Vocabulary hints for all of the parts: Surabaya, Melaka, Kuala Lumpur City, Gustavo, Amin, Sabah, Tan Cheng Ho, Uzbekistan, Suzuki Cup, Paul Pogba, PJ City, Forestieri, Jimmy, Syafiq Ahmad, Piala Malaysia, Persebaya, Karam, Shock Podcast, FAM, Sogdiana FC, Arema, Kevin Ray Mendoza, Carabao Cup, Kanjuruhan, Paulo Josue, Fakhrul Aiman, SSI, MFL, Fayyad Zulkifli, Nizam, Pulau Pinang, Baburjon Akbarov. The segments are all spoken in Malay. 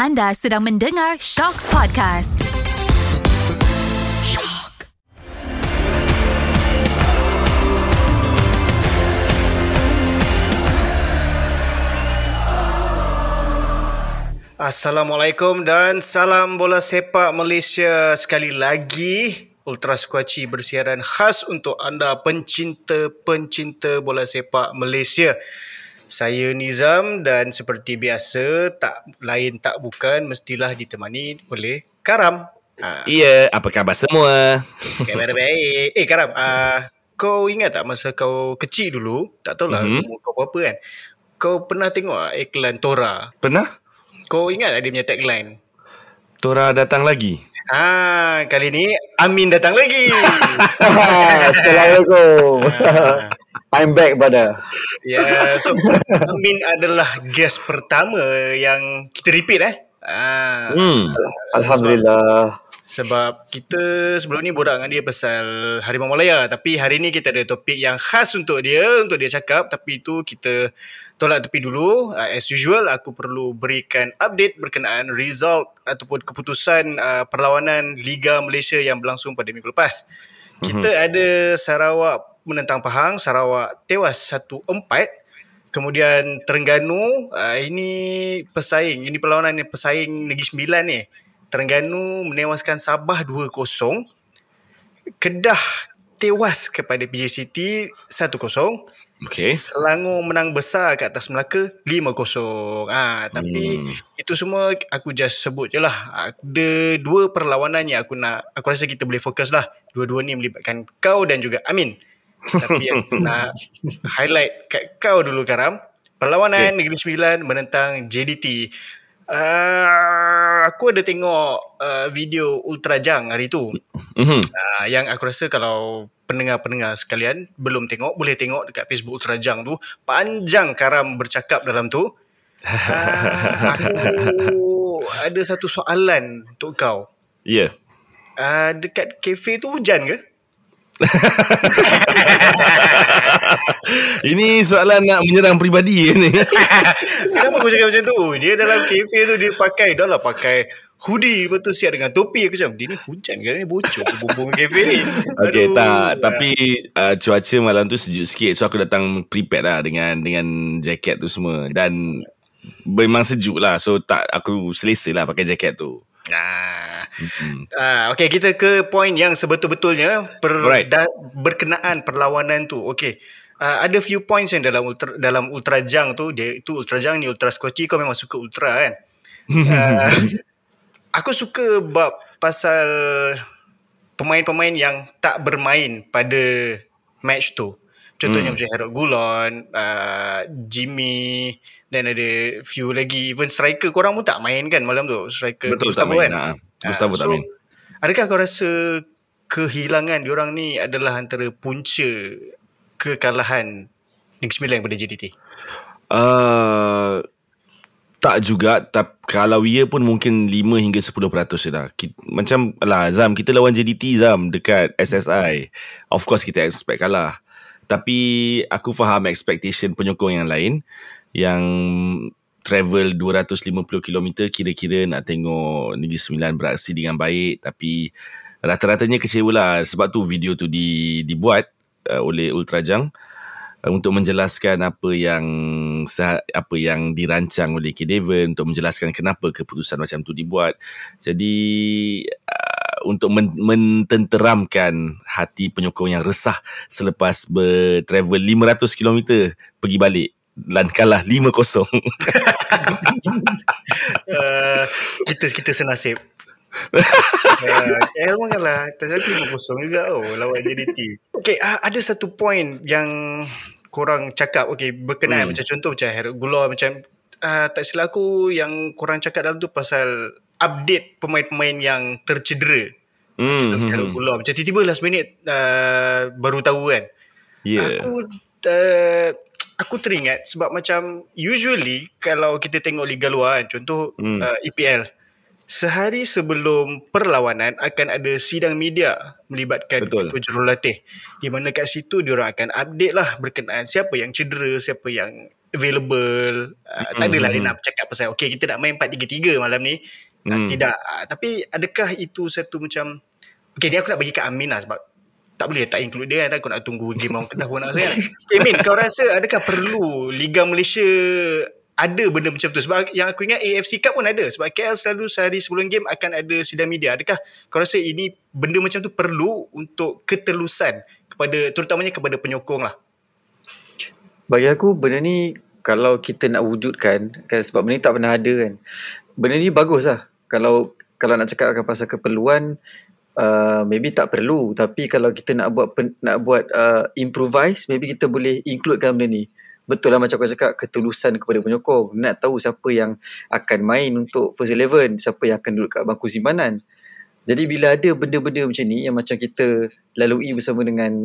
Anda sedang mendengar Shock Podcast. Shock. Assalamualaikum dan salam bola sepak Malaysia sekali lagi. Ultras Kuaci bersiaran khas untuk anda pencinta-pencinta bola sepak Malaysia. Saya Nizam dan seperti biasa, tak lain tak bukan, mestilah ditemani oleh Karam. Ya, apa khabar semua? Khabar baik. Karam, kau ingat tak masa kau kecil dulu? Tak tahulah umur kau berapa kan? Kau pernah tengok iklan Tora? Pernah? Kau ingat tak dia punya tagline? Tora datang lagi. Kali ni Amin datang lagi. Assalamualaikum. I'm back, brother. Yeah, so Amin adalah guest pertama yang kita repeat Alhamdulillah. Sebab kita sebelum ni borak dengan dia pasal Harimau Malaya, tapi hari ni kita ada topik yang khas untuk dia cakap, tapi itu kita tolak tepi dulu. As usual, aku perlu berikan update berkenaan result ataupun keputusan perlawanan Liga Malaysia yang berlangsung pada minggu lepas. Kita ada Sarawak menentang Pahang, Sarawak tewas 1-4. Kemudian Terengganu, ini perlawanan yang pesaing Negeri Sembilan ni. Terengganu menewaskan Sabah 2-0. Kedah tewas kepada PJ City 1-0. Okay. Selangor menang besar kat atas Melaka 5-0. Tapi itu semua aku just sebut je lah. Ada dua perlawanan yang aku rasa kita boleh fokus lah. Dua-dua ni melibatkan kau dan juga Amin. Tapi aku nak highlight kat kau dulu, Karam. Perlawanan Negeri Sembilan menentang JDT. Aku ada tengok video Ultra Jang hari tu. Yang aku rasa kalau pendengar-pendengar sekalian belum tengok, boleh tengok dekat Facebook Ultra Jang tu. Panjang Karam bercakap dalam tu. Aku ada satu soalan untuk kau. Ya. Yeah. Dekat kafe tu hujan ke? Ini soalan nak menyerang peribadi ni. Kenapa aku cakap macam tu? Dia dalam kafe tu dia pakai, dah lah pakai hoodie, lepas tu siap dengan topi. Aku macam, dia ni hujan ke? Dia ni bocor bumbung kafe ni. Okay, tak. Tapi cuaca malam tu sejuk sikit, so aku datang prepared lah dengan jaket tu semua. Dan memang sejuk lah, so tak, aku selesa lah pakai jaket tu. Okay, kita ke point yang sebetul-betulnya berkenaan perlawanan tu. Okay, ada few points yang dalam Ultra Jang tu. Dia tu Ultra Jang ni, Ultra Skoci. Kau memang suka Ultra kan? Aku suka bab pasal pemain-pemain yang tak bermain pada match tu. Contohnya macam Harold Gulon, Jimmy, dan ada few lagi. Even striker korang pun tak main kan malam tu? Striker betul, Gustavo tak main, kan? Gustavo tak main. Adakah kau rasa kehilangan diorang ni adalah antara punca kekalahan Negeri Sembilan pada JDT? Tak juga. Kalau ia pun mungkin 5 hingga 10% je lah. Macam lah Azam, kita lawan JDT Azam dekat SSI. Of course kita expect kalah. Tapi aku faham expectation penyokong yang lain yang travel 250 km kira-kira nak tengok Negeri Sembilan beraksi dengan baik, tapi rata-ratanya kecewa lah. Sebab tu video tu dibuat oleh Ultra Jang untuk menjelaskan apa yang dirancang oleh Kedah, untuk menjelaskan kenapa keputusan macam tu dibuat. Jadi untuk mententeramkan hati penyokong yang resah selepas bertravel 500 km pergi balik dan kalah 5-0. Kita senasib. KL pun kalah. Tapi 5-0 juga lawan JDT. Okay, ada satu point yang korang cakap. Okay, berkenaan macam contoh macam Harold Gulor, macam tak silap aku yang korang cakap dalam tu pasal update pemain-pemain yang tercedera. Macam tiba-tiba last minute baru tahu kan. Yeah. Aku teringat sebab macam usually kalau kita tengok liga luar kan, contoh EPL, sehari sebelum perlawanan akan ada sidang media melibatkan jurulatih, di mana kat situ diorang akan update lah berkenaan siapa yang cedera, siapa yang available. Tak adalah dia nak cakap pasal okay, kita nak main 4-3-3 malam ni. Tidak. Tapi adakah itu satu macam, okay, ni aku nak bagi kat Amin lah, sebab tak boleh tak include dia. Aku nak tunggu game orang Kedah pun nak saya. Amin, kau rasa adakah perlu Liga Malaysia ada benda macam tu? Sebab yang aku ingat AFC Cup pun ada. Sebab KL selalu sehari sebelum game akan ada sidang media. Adakah kau rasa ini benda macam tu perlu untuk ketelusan kepada, terutamanya kepada penyokong lah? Bagi aku benda ni kalau kita nak wujudkan kan, sebab benda ni tak pernah ada kan. Benda ni bagus lah. Kalau nak cakap pasal keperluan, maybe tak perlu. Tapi kalau kita nak buat improvise, maybe kita boleh includekan benda ni. Betul lah macam kau cakap, ketulusan kepada penyokong. Nak tahu siapa yang akan main untuk first 11, siapa yang akan duduk kat bangku simpanan. Jadi bila ada benda-benda macam ni yang macam kita lalui bersama dengan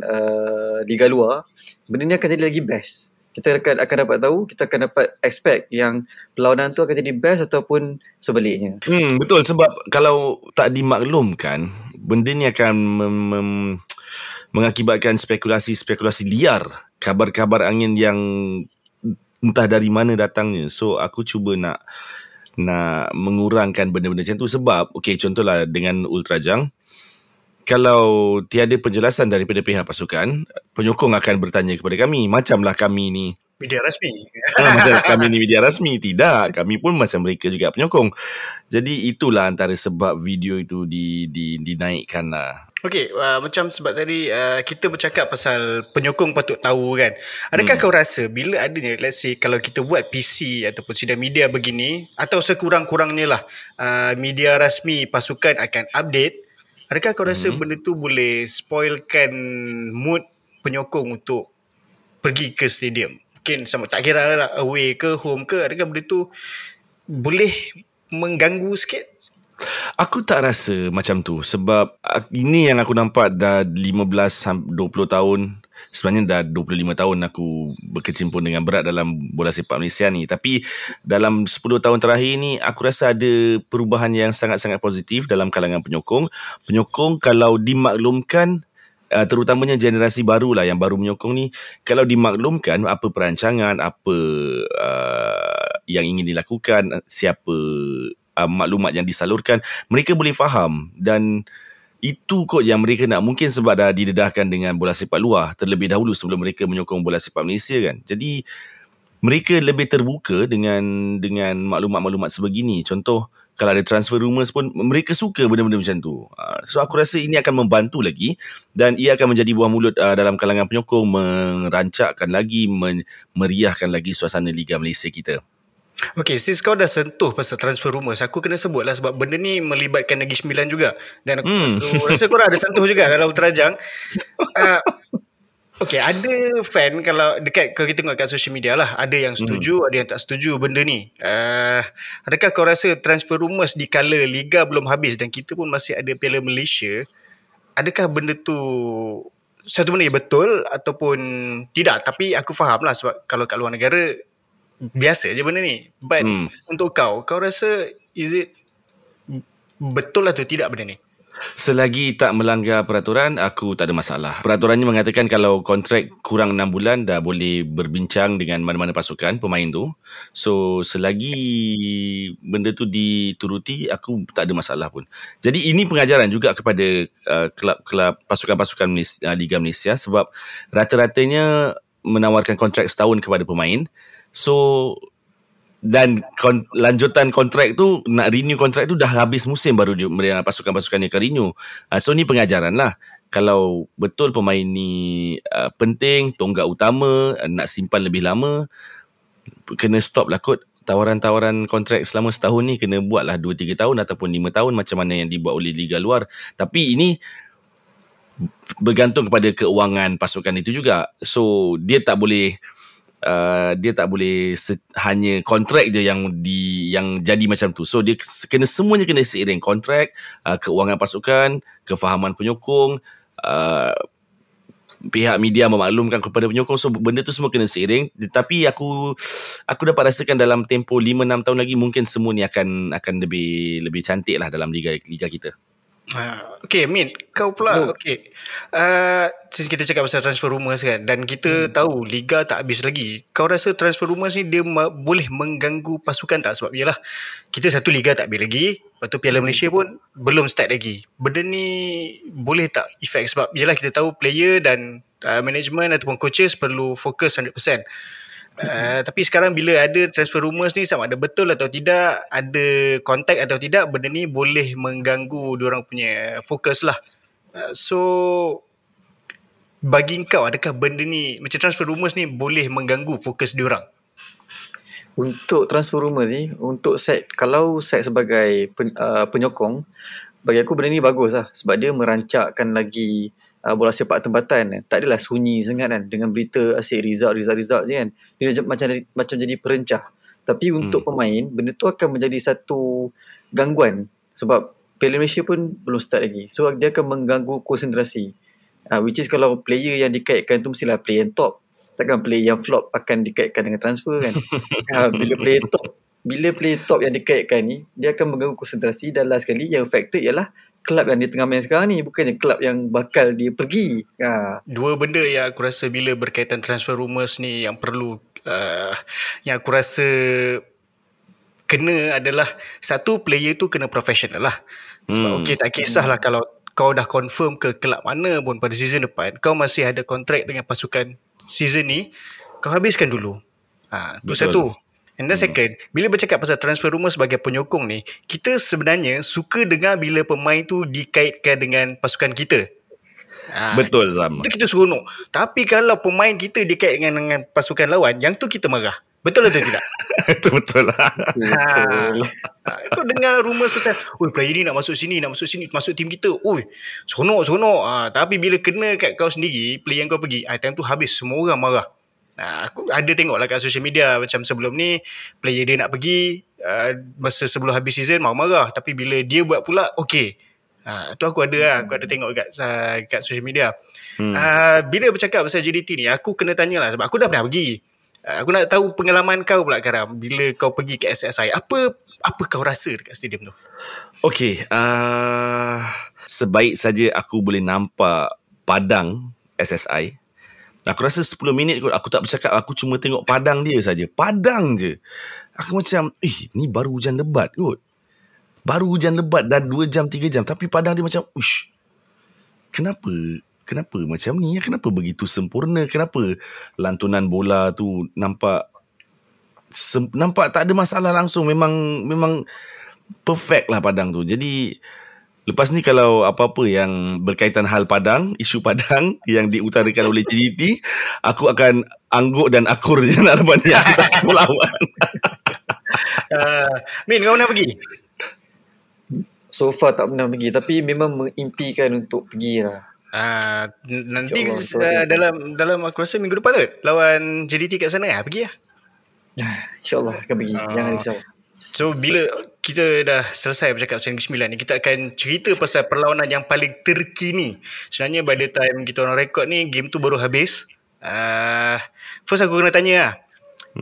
liga luar, benda ni akan jadi lagi best. Kita akan dapat tahu, kita akan dapat expect yang perlawanan tu akan jadi best ataupun sebaliknya. Betul, sebab kalau tak dimaklumkan, benda ni akan mengakibatkan spekulasi-spekulasi liar, kabar-kabar angin yang entah dari mana datangnya. So aku cuba nak mengurangkan benda-benda macam tu, sebab okay, contohlah dengan Ultra Jang, kalau tiada penjelasan daripada pihak pasukan, penyokong akan bertanya kepada kami. Macamlah kami ni media rasmi. Kami ni media rasmi. Tidak, kami pun macam mereka juga penyokong. Jadi itulah antara sebab video itu dinaikkan lah. Okay, macam sebab tadi kita bercakap pasal penyokong patut tahu kan. Adakah kau rasa bila adanya, let's say kalau kita buat PC ataupun sidang media begini, atau sekurang-kurangnya lah media rasmi pasukan akan update, adakah kau rasa benda tu boleh spoilkan mood penyokong untuk pergi ke stadium? Mungkin sama, tak kira lah away ke home ke, adakah benda tu boleh mengganggu sikit? Aku tak rasa macam tu, sebab ini yang aku nampak dah 15-20 tahun. Sebenarnya dah 25 tahun aku berkecimpung dengan berat dalam bola sepak Malaysia ni. Tapi dalam 10 tahun terakhir ni, aku rasa ada perubahan yang sangat-sangat positif dalam kalangan penyokong. Penyokong kalau dimaklumkan, terutamanya generasi barulah yang baru menyokong ni, kalau dimaklumkan apa perancangan, apa yang ingin dilakukan, siapa maklumat yang disalurkan, mereka boleh faham. Dan itu kot yang mereka nak, mungkin sebab dah didedahkan dengan bola sepak luar terlebih dahulu sebelum mereka menyokong bola sepak Malaysia kan. Jadi mereka lebih terbuka dengan maklumat-maklumat sebegini. Contoh kalau ada transfer rumours pun, mereka suka benda-benda macam tu. So aku rasa ini akan membantu lagi, dan ia akan menjadi buah mulut dalam kalangan penyokong, merancakkan lagi, meriahkan lagi suasana Liga Malaysia kita. Okay, since kau dah sentuh pasal transfer rumours, aku kena sebut lah sebab benda ni melibatkan Negeri Sembilan juga. Dan aku rasa korang ada sentuh juga dalam Ultra Jang. Okay, ada fan, kalau dekat, kalau kita tengok kat social media lah, ada yang setuju, ada yang tak setuju benda ni. Adakah kau rasa transfer rumours di kala Liga belum habis dan kita pun masih ada Piala Malaysia, adakah benda tu satu benda betul ataupun tidak? Tapi aku faham lah sebab kalau kat luar negara biasa je benda ni. But untuk kau rasa is it betul atau tidak benda ni? Selagi tak melanggar peraturan, aku tak ada masalah. Peraturannya mengatakan kalau kontrak kurang 6 bulan dah boleh berbincang dengan mana-mana pasukan pemain tu. So selagi benda tu dituruti, aku tak ada masalah pun. Jadi ini pengajaran juga kepada kelab-kelab, pasukan-pasukan Malaysia, Liga Malaysia, sebab rata-ratanya menawarkan kontrak setahun kepada pemain. So dan lanjutan kontrak tu, nak renew kontrak tu dah habis musim baru dia, pasukan-pasukan ni akan renew. So ni pengajaran lah. Kalau betul pemain ni penting, tonggak utama, nak simpan lebih lama, kena stop lah kot. Tawaran-tawaran kontrak selama setahun ni kena buat lah 2-3 tahun ataupun 5 tahun macam mana yang dibuat oleh Liga Luar. Tapi ini bergantung kepada keuangan pasukan itu juga. So dia tak boleh hanya kontrak je yang jadi macam tu. So dia kena, semuanya kena seiring, kontrak, keuangan pasukan, kefahaman penyokong, pihak media memaklumkan kepada penyokong. So benda tu semua kena seiring. Tapi aku dapat rasakan dalam tempoh 5-6 tahun lagi mungkin semua ni akan lebih cantik lah dalam liga kita. Okay, Min, kau pula. Okay, since kita cakap pasal transfer rumours kan, dan kita tahu Liga tak habis lagi, kau rasa transfer rumours ni dia boleh mengganggu pasukan tak? Sebab yelah, kita satu Liga tak habis lagi, lepas tu Piala Malaysia pun belum start lagi. Benda ni boleh tak efek? Sebab yelah, kita tahu player dan management ataupun coaches perlu fokus 100%. Tapi sekarang bila ada transfer rumours ni, sama ada betul atau tidak, ada kontak atau tidak, benda ni boleh mengganggu diorang punya fokus lah. So bagi kau, adakah benda ni, macam transfer rumours ni, boleh mengganggu fokus diorang? Untuk transfer rumours ni, untuk set, kalau set sebagai penyokong, bagi aku benda ni bagus lah. Sebab dia merancakkan lagi bola sepak tempatan. Tak adalah sunyi sangat kan, dengan berita asyik result je kan. Dia macam jadi perencah. Tapi untuk pemain, benda tu akan menjadi satu gangguan. Sebab Piala Malaysia pun belum start lagi. So dia akan mengganggu konsentrasi, which is kalau player yang dikaitkan tu mestilah player yang top. Takkan player yang flop akan dikaitkan dengan transfer kan. Bila player top yang dikaitkan ni, dia akan mengganggu konsentrasi. Dan last kali yang affected ialah klub yang dia tengah main sekarang ni, bukannya klub yang bakal dia pergi. Dua benda yang aku rasa bila berkaitan transfer rumours ni yang perlu, yang aku rasa kena adalah, satu, player tu kena professional lah. Sebab okay, tak kisahlah kalau kau dah confirm ke klub mana pun pada season depan, kau masih ada kontrak dengan pasukan season ni, kau habiskan dulu. Itu satu. And then second, bila bercakap pasal transfer rumours sebagai penyokong ni, kita sebenarnya suka dengar bila pemain tu dikaitkan dengan pasukan kita. Betul, Zam. Itu kita seronok. Tapi kalau pemain kita dikaitkan dengan pasukan lawan, yang tu kita marah. Betul atau tidak? Itu betul lah. Kau dengar rumours pasal, oi, player ni nak masuk sini, masuk tim kita. Oi, seronok. Tapi bila kena kat kau sendiri, player yang kau pergi, time tu habis, semua orang marah. Aku ada tengok lah kat social media, macam sebelum ni player dia nak pergi, masa sebelum habis season marah-marah, tapi bila dia buat pula okay. Tu aku ada tengok kat social media. Bila bercakap pasal JDT ni, aku kena tanyalah, sebab aku dah pernah pergi. Aku nak tahu pengalaman kau pula, Karam, bila kau pergi ke SSI, apa kau rasa dekat stadium tu? Okay, sebaik saja aku boleh nampak padang SSI, aku rasa 10 minit kot aku tak bercakap, aku cuma tengok padang dia saja. Padang je. Aku macam, ni baru hujan lebat kot. Baru hujan lebat dah 2 jam, 3 jam. Tapi padang dia macam, kenapa macam ni? Kenapa begitu sempurna? Kenapa lantunan bola tu nampak tak ada masalah langsung. Memang perfect lah padang tu. Jadi lepas ni kalau apa-apa yang berkaitan hal padang, isu padang yang diutarakan oleh JDT, aku akan angguk dan akur je nak lepas ni. Aku tak akan melawan. Min, kau pernah pergi? So far tak pernah pergi. Tapi memang mengimpikan untuk pergi lah. Nanti dalam aku rasa minggu depan kot, lawan JDT kat sana lah. Pergi lah. InsyaAllah akan pergi. Jangan risau. So bila kita dah selesai bercakap pasal Negeri Sembilan ni, kita akan cerita pasal perlawanan yang paling terkini. Sebenarnya by the time kita orang rekod ni, game tu baru habis. First aku kena tanya lah,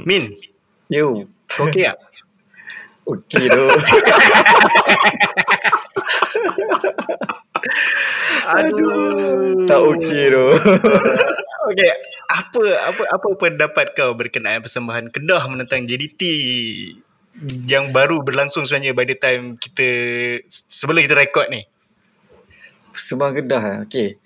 Min, yo, kau okay tak? Okay tu. Aduh, tak okay tu. Okay, apa pendapat kau berkenaan persembahan Kedah menentang JDT yang baru berlangsung sebenarnya by the time kita, sebelum kita rekod ni? Persembahan Kedah, okay,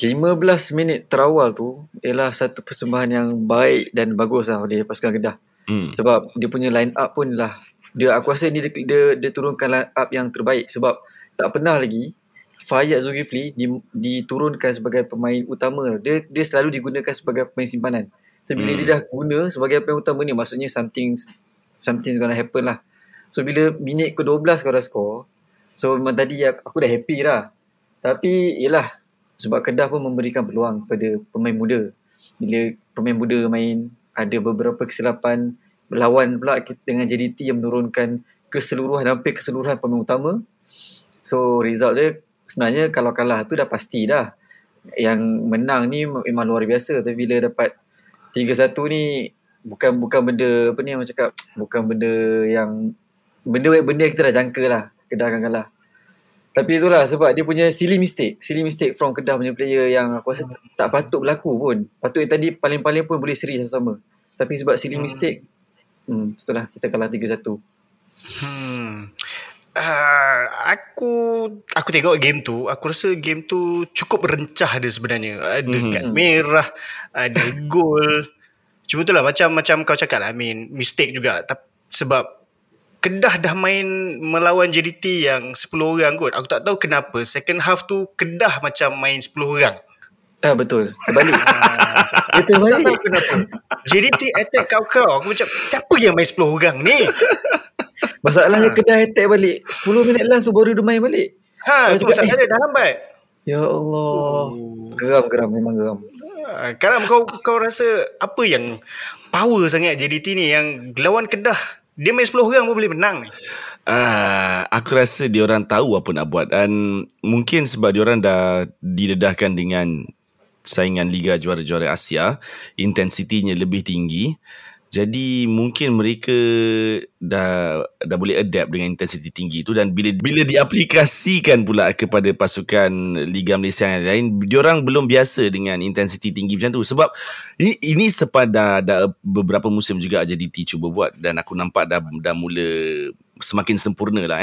15 minit terawal tu ialah satu persembahan yang baik dan bagus lah oleh pasukan Kedah. Sebab dia punya line up pun lah, dia, aku rasa ni dia turunkan line up yang terbaik. Sebab tak pernah lagi Fayyad Zulkifli diturunkan sebagai pemain utama. Dia selalu digunakan sebagai pemain simpanan. So bila dia dah guna sebagai pemain utama ni, maksudnya something's gonna happen lah. So bila minit ke-12 kau dah score, so memang tadi aku dah happy lah. Tapi yelah, sebab Kedah pun memberikan peluang kepada pemain muda. Bila pemain muda main, ada beberapa kesilapan. Lawan pula dengan JDT yang menurunkan hampir keseluruhan pemain utama. So result dia sebenarnya kalau kalah tu dah pasti dah. Yang menang ni memang luar biasa. Tapi bila dapat 3-1 ni, bukan benda apa ni yang cakap, bukan benda yang benda yang kita dah jangka lah Kedah akan kalah. Tapi itulah sebab dia punya silly mistake from Kedah punya player yang aku rasa tak patut berlaku pun. Patut tadi paling-paling pun boleh seri sama-sama. Tapi sebab silly mistake, itulah kita kalah 3-1. Aku tengok game tu, aku rasa game tu cukup rencah dia sebenarnya. Ada kad merah, ada gol. Cuma itulah macam kau cakap lah, I mean, mistake juga. Sebab Kedah dah main melawan JDT yang 10 orang kot. Aku tak tahu kenapa second half tu Kedah macam main 10 orang. Betul. Terbalik. Tak tahu kenapa. JDT attack kau. Aku macam, siapa yang main 10 orang ni? Masalahnya Kedah attack balik 10 minit langsung baru dia main balik. Itu masalah dia dah lambat. Ya Allah. Geram memang. Karam, kau rasa apa yang power sangat JDT ni yang lawan Kedah dia main 10 orang pun boleh menang ni? Aku rasa diorang tahu apa nak buat, dan mungkin sebab diorang dah didedahkan dengan saingan Liga Juara-Juara Asia, intensitinya lebih tinggi. Jadi mungkin mereka dah boleh adapt dengan intensiti tinggi tu, dan bila diaplikasikan pula kepada pasukan Liga Malaysia yang lain, diorang belum biasa dengan intensiti tinggi macam tu. Sebab ini sepada dah beberapa musim juga JDT cuba buat, dan aku nampak dah mula semakin sempurna lah.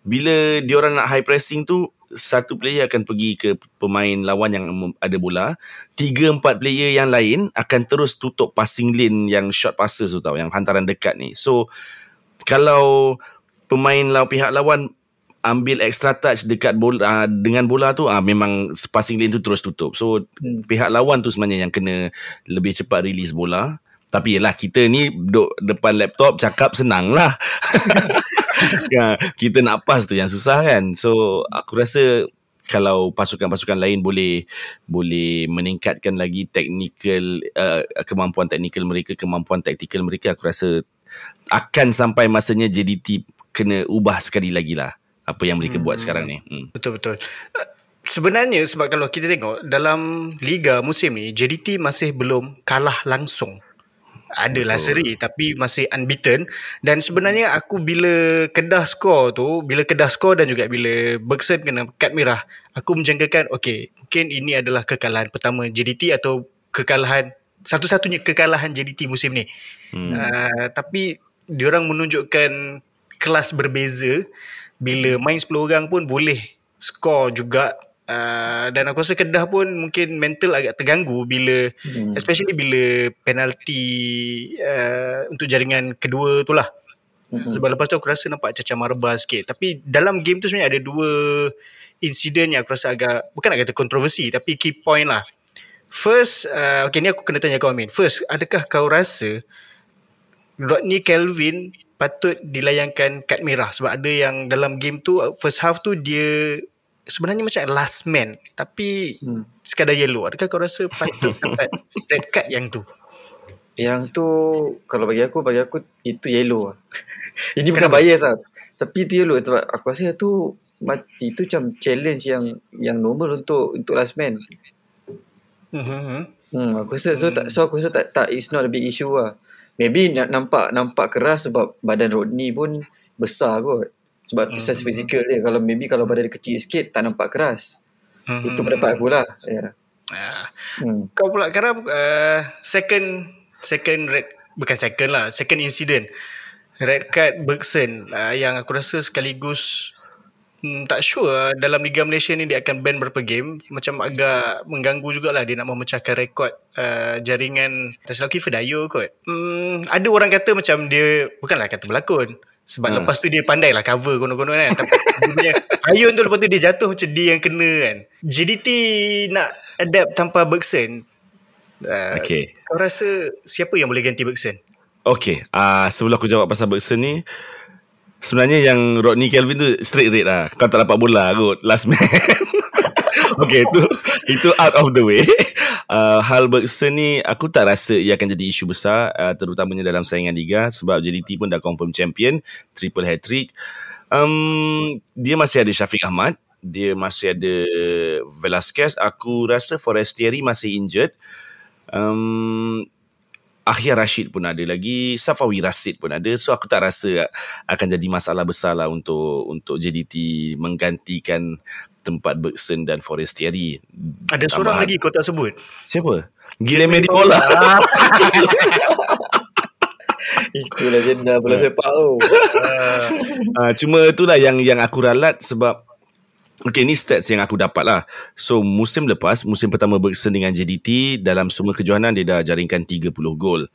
Bila diorang nak high pressing tu, satu player akan pergi ke pemain lawan yang ada bola, 3-4 player yang lain akan terus tutup passing lane yang short passes tu tau, yang hantaran dekat ni. So kalau pemain pihak lawan ambil extra touch dekat bola, dengan bola tu, memang passing lane tu terus tutup. So pihak lawan tu sebenarnya yang kena lebih cepat release bola. Tapi yelah, kita ni duduk depan laptop cakap senang lah. Kita nak pass tu yang susah kan. So aku rasa kalau pasukan-pasukan lain boleh meningkatkan lagi kemampuan teknikal mereka, kemampuan taktikal mereka, aku rasa akan sampai masanya JDT kena ubah sekali lagi lah apa yang mereka buat sekarang ni. Betul-betul. Sebenarnya sebab kalau kita tengok dalam liga musim ni, JDT masih belum kalah langsung. Adalah seri tapi masih unbeaten. Dan sebenarnya aku bila Kedah skor dan juga bila Bergson kena kad merah, aku menjangkakan mungkin ini adalah kekalahan pertama JDT atau satu-satunya kekalahan JDT musim ni. Tapi diorang menunjukkan kelas berbeza bila main 10 orang pun boleh skor juga. Dan aku rasa Kedah pun mungkin mental agak terganggu bila especially bila penalti untuk jaringan kedua tu lah. Sebab lepas tu aku rasa nampak cacah marbah sikit. Tapi dalam game tu sebenarnya ada dua insiden yang aku rasa agak, bukan nak kata kontroversi, tapi key point lah. First, ni aku kena tanya kau Amin. First, adakah kau rasa Rodney Calvin patut dilayangkan kad merah? Sebab ada yang dalam game tu first half tu dia sebenarnya macam last man, tapi sekadar yellow. Adakah kau rasa patut dapat red card yang tu? Yang tu kalau bagi aku itu yellow. Ini bukan bias lah, tapi itu yellow sebab aku rasa itu macam challenge yang normal untuk last man. Aku rasa tak, it's not a big issue lah. Maybe nampak keras sebab badan Rodney pun besar kot. Sebab size fizikal dia. Kalau badan dia kecil sikit, tak nampak keras. Itu pendapat aku lah. Kau pula Karam, second red, bukan second lah, second incident, red card Bergson, yang aku rasa sekaligus tak sure dalam Liga Malaysia ni dia akan ban berapa game. Macam agak mengganggu jugalah, dia nak memecahkan rekod jaringan Tasselaki Fedayo kot. Ada orang kata macam dia, bukanlah kata berlakon, sebab lepas tu dia pandailah cover konon-konon kan. Tapi dia ayun tu lepas tu dia jatuh macam dia yang kena kan. JDT nak adapt tanpa Bergson. Kau rasa siapa yang boleh ganti Bergson? Sebelum aku jawab pasal Bergson ni, sebenarnya yang Rodney Calvin tu straight red lah. Kau tak dapat bola kot, last man. Itu out of the way. Hal Bergson ni aku tak rasa ia akan jadi isu besar, terutamanya dalam saingan Liga, sebab JDT pun dah confirm champion, triple hat-trick. Dia masih ada Syafiq Ahmad, dia masih ada Velasquez. Aku rasa Forestieri masih injured. Ahyar Rashid pun ada lagi, Safawi Rasid pun ada. So aku tak rasa akan jadi masalah besar lah untuk JDT menggantikan tempat Bergson dan Forestieri. Ada seorang lagi kau tak sebut. Siapa? Gila Mediola. Itulah jenda bola sepak tu. Cuma itulah yang aku ralat sebab okay, ni stats yang aku dapat lah. So, musim lepas, musim pertama Bergson dengan JDT, dalam semua kejohanan dia dah jaringkan 30 gol.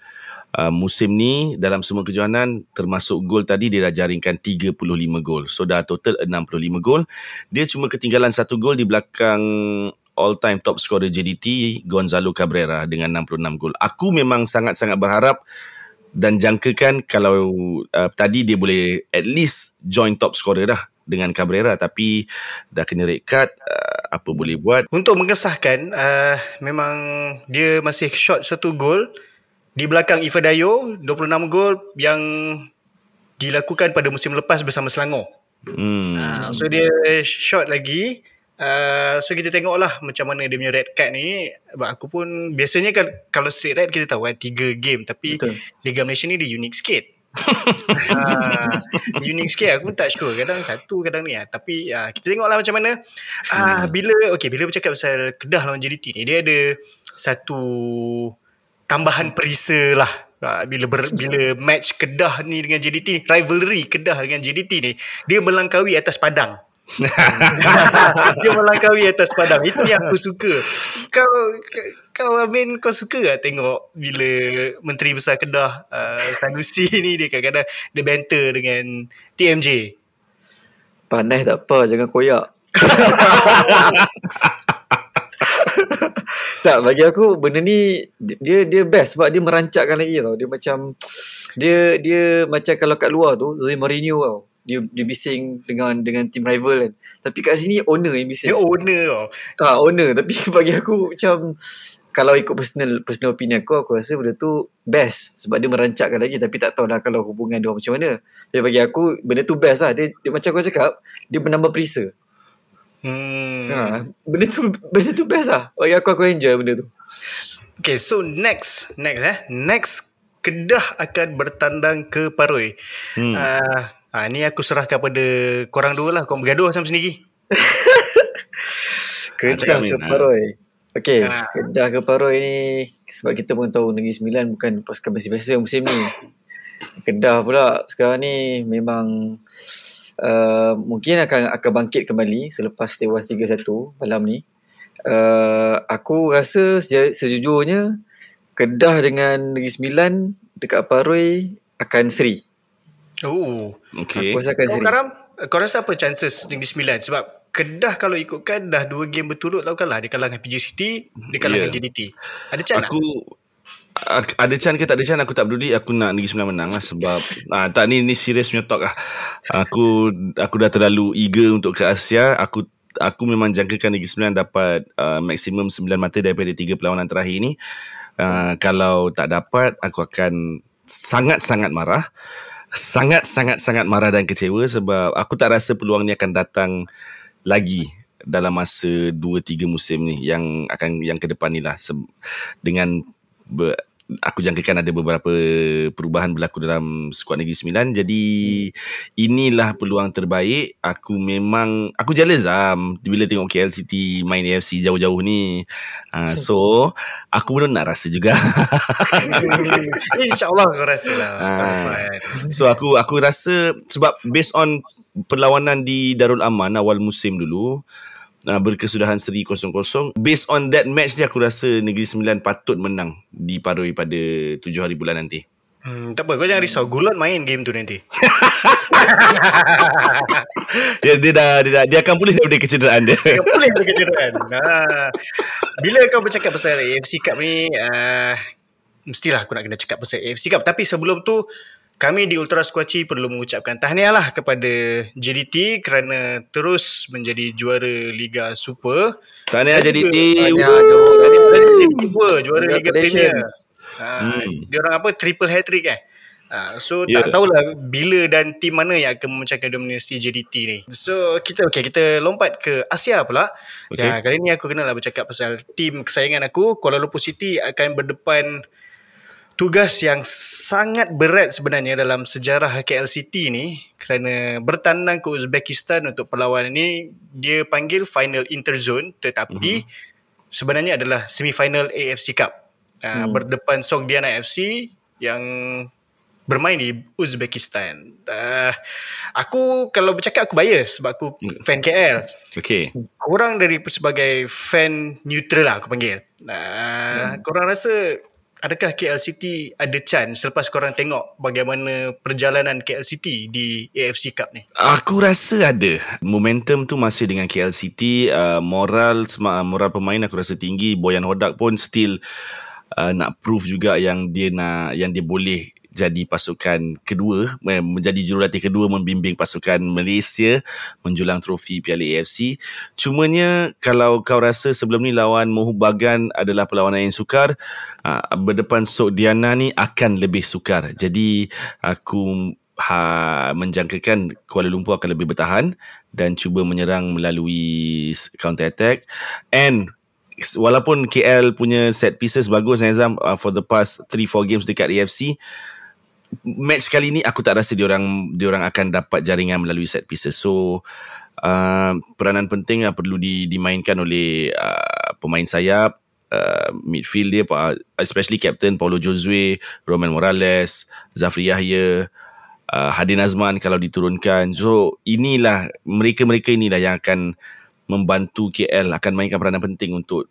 Musim ni, dalam semua kejohanan, termasuk gol tadi, dia dah jaringkan 35 gol. So, dah total 65 gol. Dia cuma ketinggalan 1 gol di belakang all-time top scorer JDT, Gonzalo Cabrera dengan 66 gol. Aku memang sangat-sangat berharap dan jangkakan kalau tadi dia boleh at least join top scorer dah dengan Cabrera, tapi dah kena red card. Apa boleh buat. Untuk mengesahkan, memang dia masih short 1 gol di belakang Ifedayo, 26 gol yang dilakukan pada musim lepas bersama Selangor. So dia short lagi. So kita tengoklah macam mana dia punya red card ni. Aku pun biasanya kan, kalau straight red kita tahu kan 3 game, tapi betul, Liga Malaysia ni dia unik sikit. Unik sikit. Aku pun tak sure, kadang satu kadang ni. Tapi kita tengoklah macam mana. Bila bercakap pasal Kedah lawan JDT ni, dia ada satu tambahan perisa lah. Bila match Kedah ni dengan JDT, rivalry Kedah dengan JDT ni, dia melangkaui atas padang. Dia melangkaui atas padang. Itu yang aku suka. Kau Amin, kau suka lah tengok bila Menteri Besar Kedah Sanusi ni, dia kadang-kadang dia banter dengan TMJ. Panas tak apa, jangan koyak. Tak, bagi aku benda ni dia best sebab dia merancakkan lagi tau. Dia macam dia macam kalau kat luar tu Jose Mourinho tau, dia bising dengan team rival kan. Tapi kat sini owner yang bising. Dia owner tau. Owner. Tapi bagi aku macam, kalau ikut personal opinion aku rasa benda tu best sebab dia merancakkan lagi. Tapi tak tahu lah kalau hubungan dia macam mana. Tapi bagi aku benda tu best lah. Dia macam aku cakap, dia menambah perisa. Benda tu best lah. Bagi aku enjoy benda tu. Okay, so next Kedah akan bertandang ke Paroi. Ni aku serahkan pada korang dua lah. Korang bergaduh sama sendiri. Kedah ke Paroi. Okay, Kedah ke Paroi ni, sebab kita pun tahu Negeri Sembilan bukan pasukan biasa-biasa musim ni. Kedah pula sekarang ni memang mungkin akan bangkit kembali selepas tewas 3-1 malam ni. Aku rasa sejujurnya Kedah dengan Negeri Sembilan dekat Paroi akan seri. Oh, okay. Aku rasa akan seri. Kau rasa apa chances Negeri Sembilan? Sebab Kedah kalau ikutkan dah 2 game berturut tau kalah. Dia kalah dengan PJ City, dia kalah dengan JDT. Ada chance ada chance ke tak ada chance aku tak peduli. Aku nak Negeri Sembilan menang lah sebab tak, ni serius punya talk lah. Aku dah terlalu eager untuk ke Asia. Aku memang jangkakan Negeri Sembilan dapat maksimum 9 mata daripada 3 perlawanan terakhir ni. Kalau tak dapat, aku akan sangat-sangat marah. Sangat-sangat-sangat marah dan kecewa sebab aku tak rasa peluang ni akan datang lagi dalam masa 2-3 musim ni yang ke depan ni lah. Aku jangkakan ada beberapa perubahan berlaku dalam skuad Negeri Sembilan. Jadi inilah peluang terbaik. Aku jealous lah bila tengok KL City main AFC jauh-jauh ni. So aku belum nak rasa juga. InsyaAllah kau rasa lah. So aku rasa sebab based on perlawanan di Darul Aman awal musim dulu, berkesudahan seri 0-0. Based on that match ni aku rasa Negeri Sembilan patut menang di Paroi pada 7 hari bulan nanti. Tak apa, kau jangan risau. Gulon main game tu nanti. Dia akan pulih daripada kecederaan dia. Dia akan pulih daripada kecederaan. Bila kau bercakap pasal AFC Cup ni, mestilah aku nak kena cakap pasal AFC Cup. Tapi sebelum tu, kami di Ultras Kuaci perlu mengucapkan tahniahlah kepada JDT kerana terus menjadi juara Liga Super. Tahniah JDT. Juara Liga Premier. Dia orang triple hat-trick kan? So tak tahulah bila dan tim mana yang akan memecahkan dominasi JDT ni. So kita lompat ke Asia pula. Okay. Kali ni aku kenalah bercakap pasal tim kesayangan aku, Kuala Lumpur City akan berdepan tugas yang sangat berat sebenarnya dalam sejarah KL City ni, kerana bertandang ke Uzbekistan untuk perlawanan ni dia panggil final interzone, tetapi sebenarnya adalah semifinal AFC Cup. Berdepan Sogdiana FC yang bermain di Uzbekistan. Aku kalau bercakap aku bias sebab aku fan KL. Okey. Korang dari sebagai fan neutral lah aku panggil. Korang rasa adakah KL City ada chance selepas korang tengok bagaimana perjalanan KL City di AFC Cup ni? Aku rasa ada. Momentum tu masih dengan KL City. Moral pemain aku rasa tinggi. Boyan Hodak pun still nak prove juga yang dia boleh jadi pasukan kedua, menjadi jurulatih kedua membimbing pasukan Malaysia menjulang trofi Piala AFC. Cumanya kalau kau rasa sebelum ni lawan Mohib Bagan adalah perlawanan yang sukar, berdepan Sogdiana ni akan lebih sukar. Jadi aku menjangkakan Kuala Lumpur akan lebih bertahan dan cuba menyerang melalui counter attack. And walaupun KL punya set pieces bagus Nizam for the past 3-4 games dekat AFC, match kali ni aku tak rasa diorang akan dapat jaringan melalui set pieces. So peranan penting perlu dimainkan oleh pemain sayap, midfield dia, especially captain Paulo Josue, Roman Morales, Zafri Yahya, Hadin Azman kalau diturunkan. So inilah mereka-mereka inilah yang akan membantu KL, akan mainkan peranan penting untuk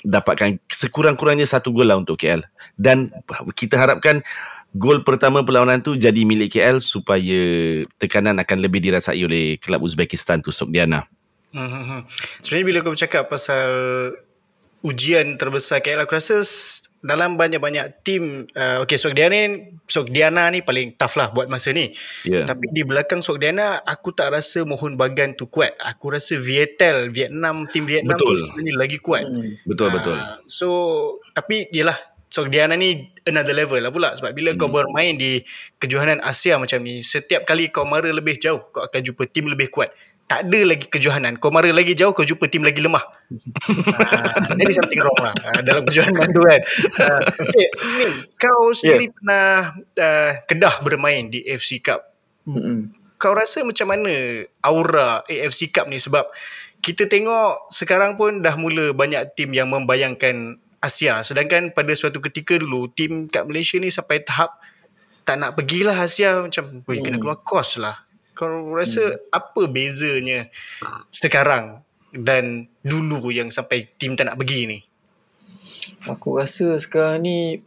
dapatkan sekurang-kurangnya satu gol lah untuk KL. Dan kita harapkan gol pertama perlawanan tu jadi milik KL supaya tekanan akan lebih dirasai oleh kelab Uzbekistan tu, Sogdiana. Sebenarnya bila kau bercakap pasal ujian terbesar KL, aku rasa dalam banyak-banyak tim, Sogdiana ni paling tough lah buat masa ni. Yeah. Tapi di belakang Sogdiana, aku tak rasa Mohib Bagan tu kuat. Aku rasa Vietnam betul. Tu sebenarnya lagi kuat. Betul. So, tapi yelah, Sogdiana ni another level lah pula. Sebab bila kau bermain di kejohanan Asia macam ni, setiap kali kau mara lebih jauh, kau akan jumpa tim lebih kuat. Tak ada lagi kejohanan. Kau mara lagi jauh, kau jumpa tim lagi lemah. Jadi something wrong lah dalam kejohanan tu kan. Amin, kau sendiri pernah Kedah bermain di AFC Cup. Kau rasa macam mana aura AFC Cup ni? Sebab kita tengok sekarang pun dah mula banyak tim yang membayangkan Asia. Sedangkan pada suatu ketika dulu, tim kat Malaysia ni sampai tahap tak nak pergilah Asia. Macam, kena keluar kos lah. Kau rasa apa bezanya sekarang dan dulu yang sampai tim tak nak pergi ni? Aku rasa sekarang ni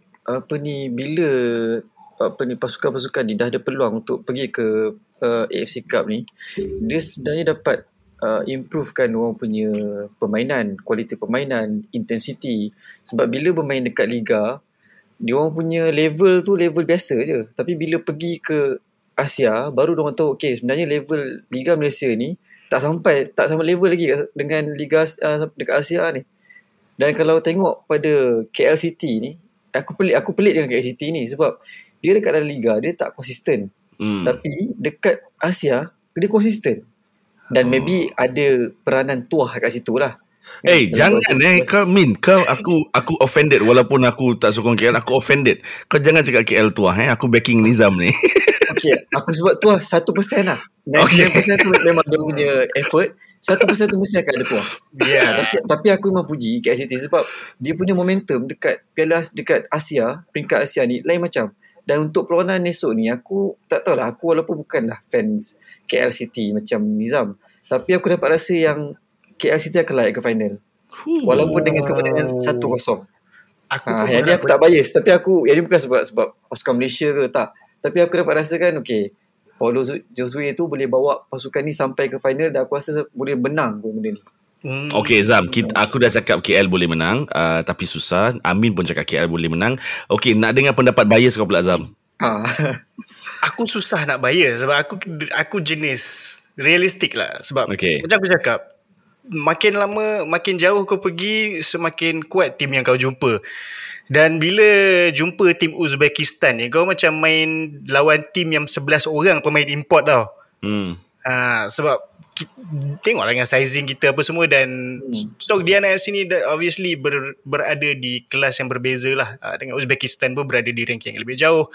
pasukan-pasukan ni dah ada peluang untuk pergi ke AFC Cup ni, dia sebenarnya dapat improvekan orang punya permainan, kualiti permainan, intensity. Sebab bila bermain dekat liga, dia orang punya level tu level biasa je. Tapi bila pergi ke Asia, baru diorang tahu sebenarnya level Liga Malaysia ni tak sama level lagi dengan Liga dekat Asia ni. Dan kalau tengok pada KL City ni, aku pelik dengan KL City ni sebab dia dekat dalam Liga dia tak konsisten, tapi dekat Asia dia konsisten. Dan maybe ada peranan tuah kat situ lah. Jangan aku offended walaupun aku tak sokong KL, aku offended. Kau jangan cakap KL tuah aku backing Nizam ni. Aku sebab tuah 1% lah. 99% tu memang dia punya effort, 1% tu mesti akan ada tuah. Tapi aku memang puji KL City sebab dia punya momentum dekat Asia, peringkat Asia ni lain macam. Dan untuk perlawanan esok ni, aku tak tahulah, aku walaupun bukanlah fans KL City macam Nizam, tapi aku dapat rasa yang KL City akan layak ke final walaupun dengan kemenangan 1-0. Yang ni aku tak bias, tapi aku yang ni bukan sebab pasukan Malaysia ke tak, tapi aku dapat rasakan Paulo Josue tu boleh bawa pasukan ni sampai ke final dan aku rasa boleh menang pun benda ni. Zam, aku dah cakap KL boleh menang, tapi susah. Amin pun cakap KL boleh menang. Nak dengar pendapat bias kau pula, Zam. Aku susah nak bias sebab aku jenis realistik lah. Sebab macam aku cakap, makin lama makin jauh kau pergi, semakin kuat tim yang kau jumpa. Dan bila jumpa tim Uzbekistan ni, kau macam main lawan tim yang 11 orang pemain import tau. Sebab tengoklah dengan sizing kita apa semua. Dan Sogdiana FC ni obviously berada di kelas yang berbeza lah dengan Uzbekistan pun berada di ranking yang lebih jauh.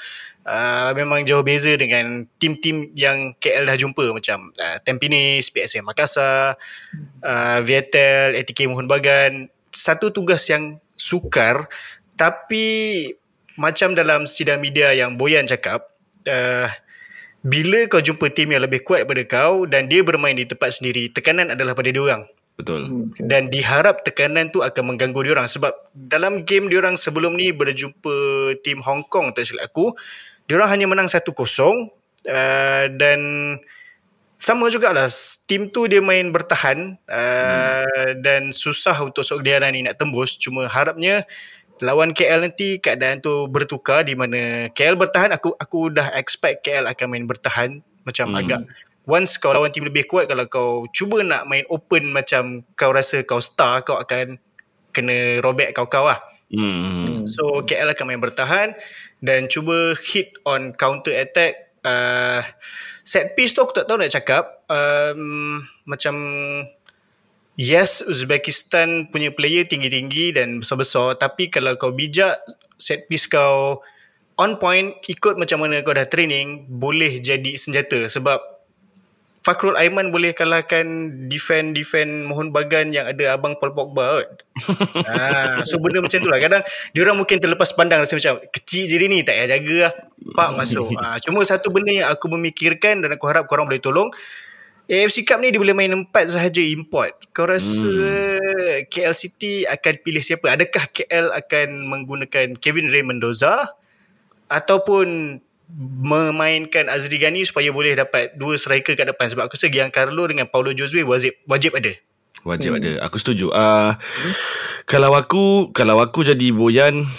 Memang jauh beza dengan tim-tim yang KL dah jumpa, macam Tampines, PSM Makassar, Vietel, ATK Mohun Bagan. Satu tugas yang sukar, tapi macam dalam sidang media yang Boyan cakap, bila kau jumpa tim yang lebih kuat daripada kau dan dia bermain di tempat sendiri, tekanan adalah pada diorang. Betul. Dan diharap tekanan tu akan mengganggu diorang. Sebab dalam game diorang sebelum ni berjumpa tim Hong Kong, tak silap aku, diorang hanya menang 1-0. Dan sama jugalah, tim tu dia main bertahan. Dan susah untuk Sogdiana ni nak tembus. Cuma harapnya lawan KL nanti keadaan tu bertukar, di mana KL bertahan. Aku dah expect KL akan main bertahan. Macam agak, once kau lawan tim lebih kuat, kalau kau cuba nak main open macam kau rasa kau star, kau akan kena robek kau-kau lah. So KL akan main bertahan dan cuba hit on counter attack. Set piece tu aku tak tahu nak cakap. Macam, yes, Uzbekistan punya player tinggi-tinggi dan besar-besar, tapi kalau kau bijak, set piece kau on point, ikut macam mana kau dah training, boleh jadi senjata. Sebab Fakhrul Aiman boleh kalahkan defend Mohun Bagan yang ada abang Paul Pogba kot. So benda macam tu lah. Kadang diorang mungkin terlepas pandang, rasa macam kecil je dia ni, tak payah jaga lah, pak masuk. Cuma satu benda yang aku memikirkan dan aku harap korang boleh tolong, AFC Cup ni dia boleh main 4 sahaja import. Kau rasa KL City akan pilih siapa? Adakah KL akan menggunakan Kevin Ray Mendoza ataupun memainkan Azri Ghani supaya boleh dapat 2 striker kat depan? Sebab aku rasa Giancarlo dengan Paulo Josue wajib ada. Wajib ada. Aku setuju. Kalau aku jadi Boyan,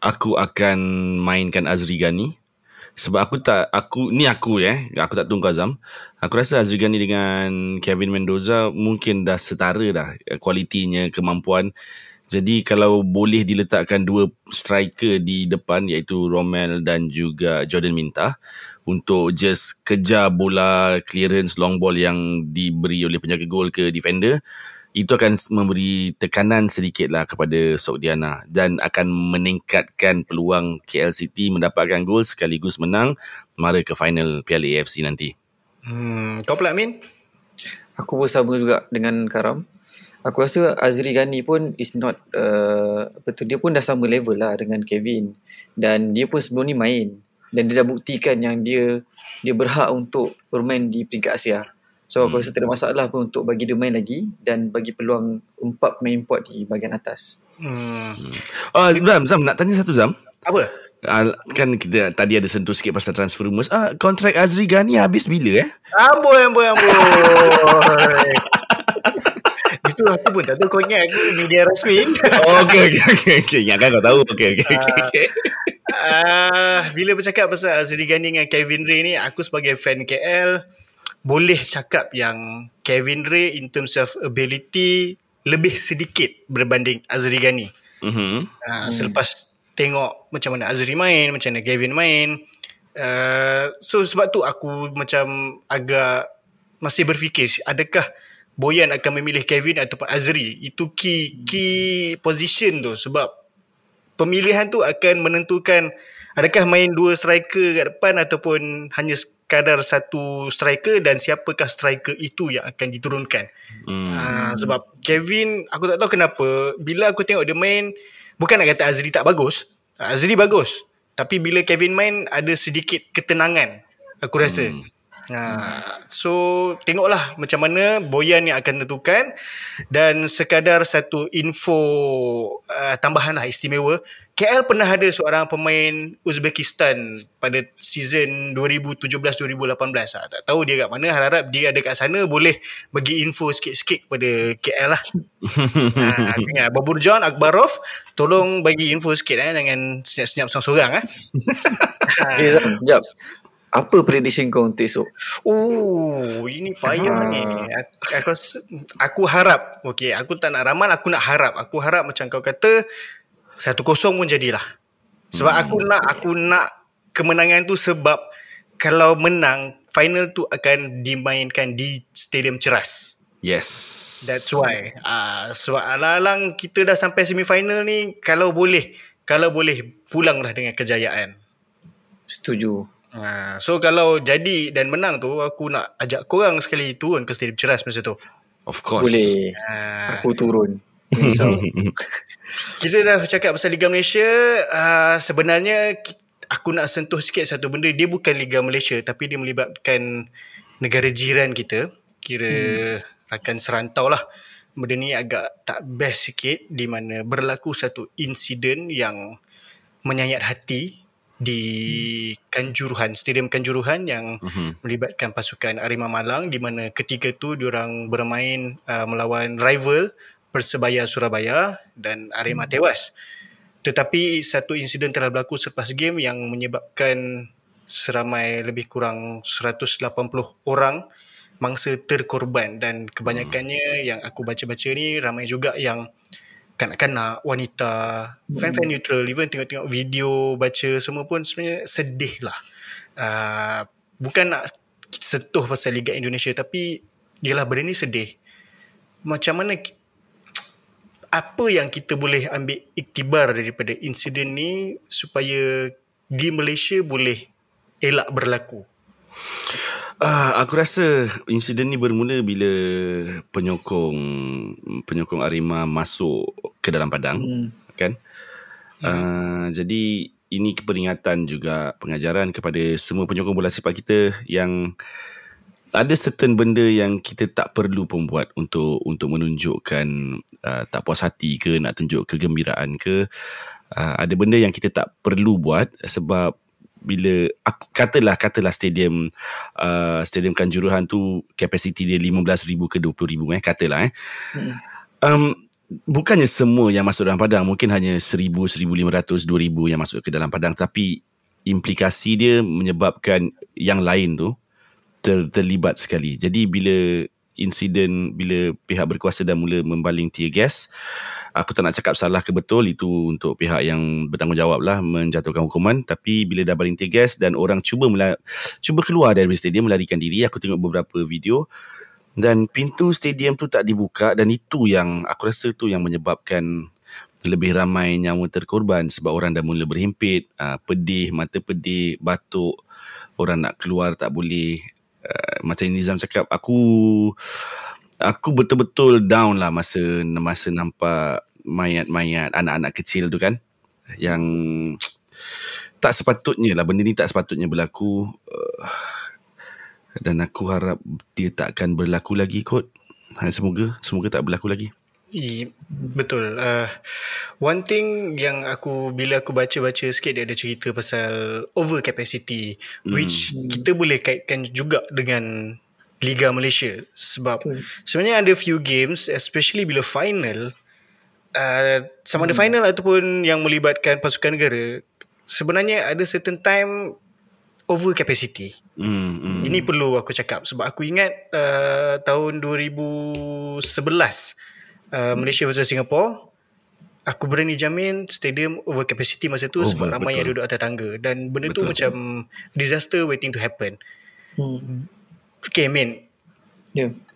aku akan mainkan Azri Ghani. Sebab aku tak tunggu Azam. Aku rasa Azri Ghani dengan Kevin Mendoza mungkin dah setara dah kualitinya, kemampuan. Jadi kalau boleh diletakkan 2 striker di depan, iaitu Romel dan juga Jordan Minta, untuk just kejar bola clearance long ball yang diberi oleh penjaga gol ke defender, itu akan memberi tekanan sedikitlah kepada Sogdiana dan akan meningkatkan peluang KL City mendapatkan gol sekaligus menang mara ke final Piala AFC nanti. Kau pula, Amin? Aku pun sama juga dengan Karam. Aku rasa Azri Ghani pun is not dia pun dah sama level lah dengan Kevin, dan dia pun sebelum ni main dan dia dah buktikan yang dia berhak untuk bermain di peringkat Asia. So aku rasa tak ada masalah pun untuk bagi dia main lagi dan bagi peluang 4 pemain import di bahagian atas. Zam, nak tanya satu, Zam. Apa? Kan kita tadi ada sentuh sikit pasal transfer rumours. Kontrak Azri Ghani habis bila? Amboi. Itu aku pun tak tahu, kau ingat aku media rasmi. Okey. Ingatkan kau tahu. Okey. Bila bercakap pasal Azri Ghani dengan Kevin Ray ni, aku sebagai fan KL boleh cakap yang Kevin Ray in terms of ability lebih sedikit berbanding Azri Ghani. Selepas tengok macam mana Azri main, macam mana Kevin main, so sebab tu aku macam agak masih berfikir adakah Boyan akan memilih Kevin ataupun Azri. Itu key position tu, sebab pemilihan tu akan menentukan adakah main 2 striker kat depan ataupun hanya kadar 1 striker, dan siapakah striker itu yang akan diturunkan. Sebab Kevin, aku tak tahu kenapa, bila aku tengok dia main, bukan nak kata Azri tak bagus, Azri bagus, tapi bila Kevin main ada sedikit ketenangan, aku rasa. So tengoklah macam mana Boyan yang akan tentukan. Dan sekadar satu info tambahan lah istimewa, KL pernah ada seorang pemain Uzbekistan pada season 2017-2018. Tak tahu dia kat mana. Harap-harap dia ada kat sana, boleh bagi info sikit-sikit kepada KL lah. Baburjon Akbarov, tolong bagi info sikit, jangan senyap-senyap sorang-sorang. Sekejap. Apa prediction kau untuk esok? Ini payah ni. Aku harap, okey, aku tak nak ramal, aku nak harap. Aku harap macam kau kata 1-0 pun jadilah. Sebab aku nak kemenangan tu, sebab kalau menang final tu akan dimainkan di Stadium Ceras. Yes. That's why. So alang-alang kita dah sampai semifinal ni, kalau boleh pulanglah dengan kejayaan. Setuju. So kalau jadi dan menang tu, aku nak ajak korang sekali turun ke Stadium Ceras masa tu. Of course. Boleh. Aku turun. So, kita dah cakap pasal Liga Malaysia. Sebenarnya aku nak sentuh sikit satu benda. Dia bukan Liga Malaysia, tapi dia melibatkan negara jiran kita. Kira rakan serantau lah. Benda ni agak tak best sikit, di mana berlaku satu insiden yang menyayat hati di Kanjuruhan, Stadium Kanjuruhan, yang melibatkan pasukan Arema Malang, di mana ketika tu diorang bermain melawan rival Persebaya Surabaya dan Arema tewas. Tetapi satu insiden telah berlaku selepas game yang menyebabkan seramai lebih kurang 180 orang mangsa terkorban, dan kebanyakannya yang aku baca-baca ni ramai juga yang kanak-kanak, wanita, fan-fan neutral. Even tengok-tengok video, baca semua pun sebenarnya sedih lah. Bukan nak setuh pasal Liga Indonesia, tapi yelah, benda ni sedih. Macam mana, apa yang kita boleh ambil iktibar daripada insiden ni supaya di Malaysia boleh elak berlaku? Aku rasa insiden ni bermula bila penyokong Arema masuk ke dalam padang, kan? Jadi ini peringatan juga, pengajaran kepada semua penyokong bola sepak kita yang ada certain benda yang kita tak perlu pun buat untuk menunjukkan tak puas hati ke, nak tunjuk kegembiraan ke. Ada benda yang kita tak perlu buat, sebab bila aku katalah stadium Kanjuruhan tu kapasiti dia 15,000 ke 20,000 bukannya semua yang masuk dalam padang, mungkin hanya 1,000, 1,500, 2,000 yang masuk ke dalam padang, tapi implikasi dia menyebabkan yang lain tu terlibat sekali. Jadi bila pihak berkuasa dah mula membaling tear gas, aku tak nak cakap salah ke betul, itu untuk pihak yang bertanggungjawab lah menjatuhkan hukuman. Tapi bila dah baling tear gas dan orang cuba keluar dari stadium, melarikan diri, aku tengok beberapa video, dan pintu stadium tu tak dibuka, dan itu yang aku rasa tu yang menyebabkan lebih ramai nyawa terkorban, sebab orang dah mula berhimpit, pedih, mata pedih, batuk, orang nak keluar tak boleh. Macam Nizam cakap, aku betul-betul down lah masa nampak mayat-mayat anak-anak kecil tu kan, yang tak sepatutnya lah, benda ni tak sepatutnya berlaku, dan aku harap dia tak akan berlaku lagi kot. Semoga tak berlaku lagi. Betul. One thing yang bila aku baca-baca sikit, dia ada cerita pasal over capacity, which kita boleh kaitkan juga dengan Liga Malaysia. Sebab sebenarnya ada few games, especially bila final, sama ada final ataupun yang melibatkan pasukan negara, sebenarnya ada certain time over capacity. Ini perlu aku cakap, sebab aku ingat tahun 2011 Malaysia versus Singapore, aku berani jamin stadium over capacity masa tu, sebab ramai yang duduk atas tangga, dan benda tu macam disaster waiting to happen. Okay, Amin,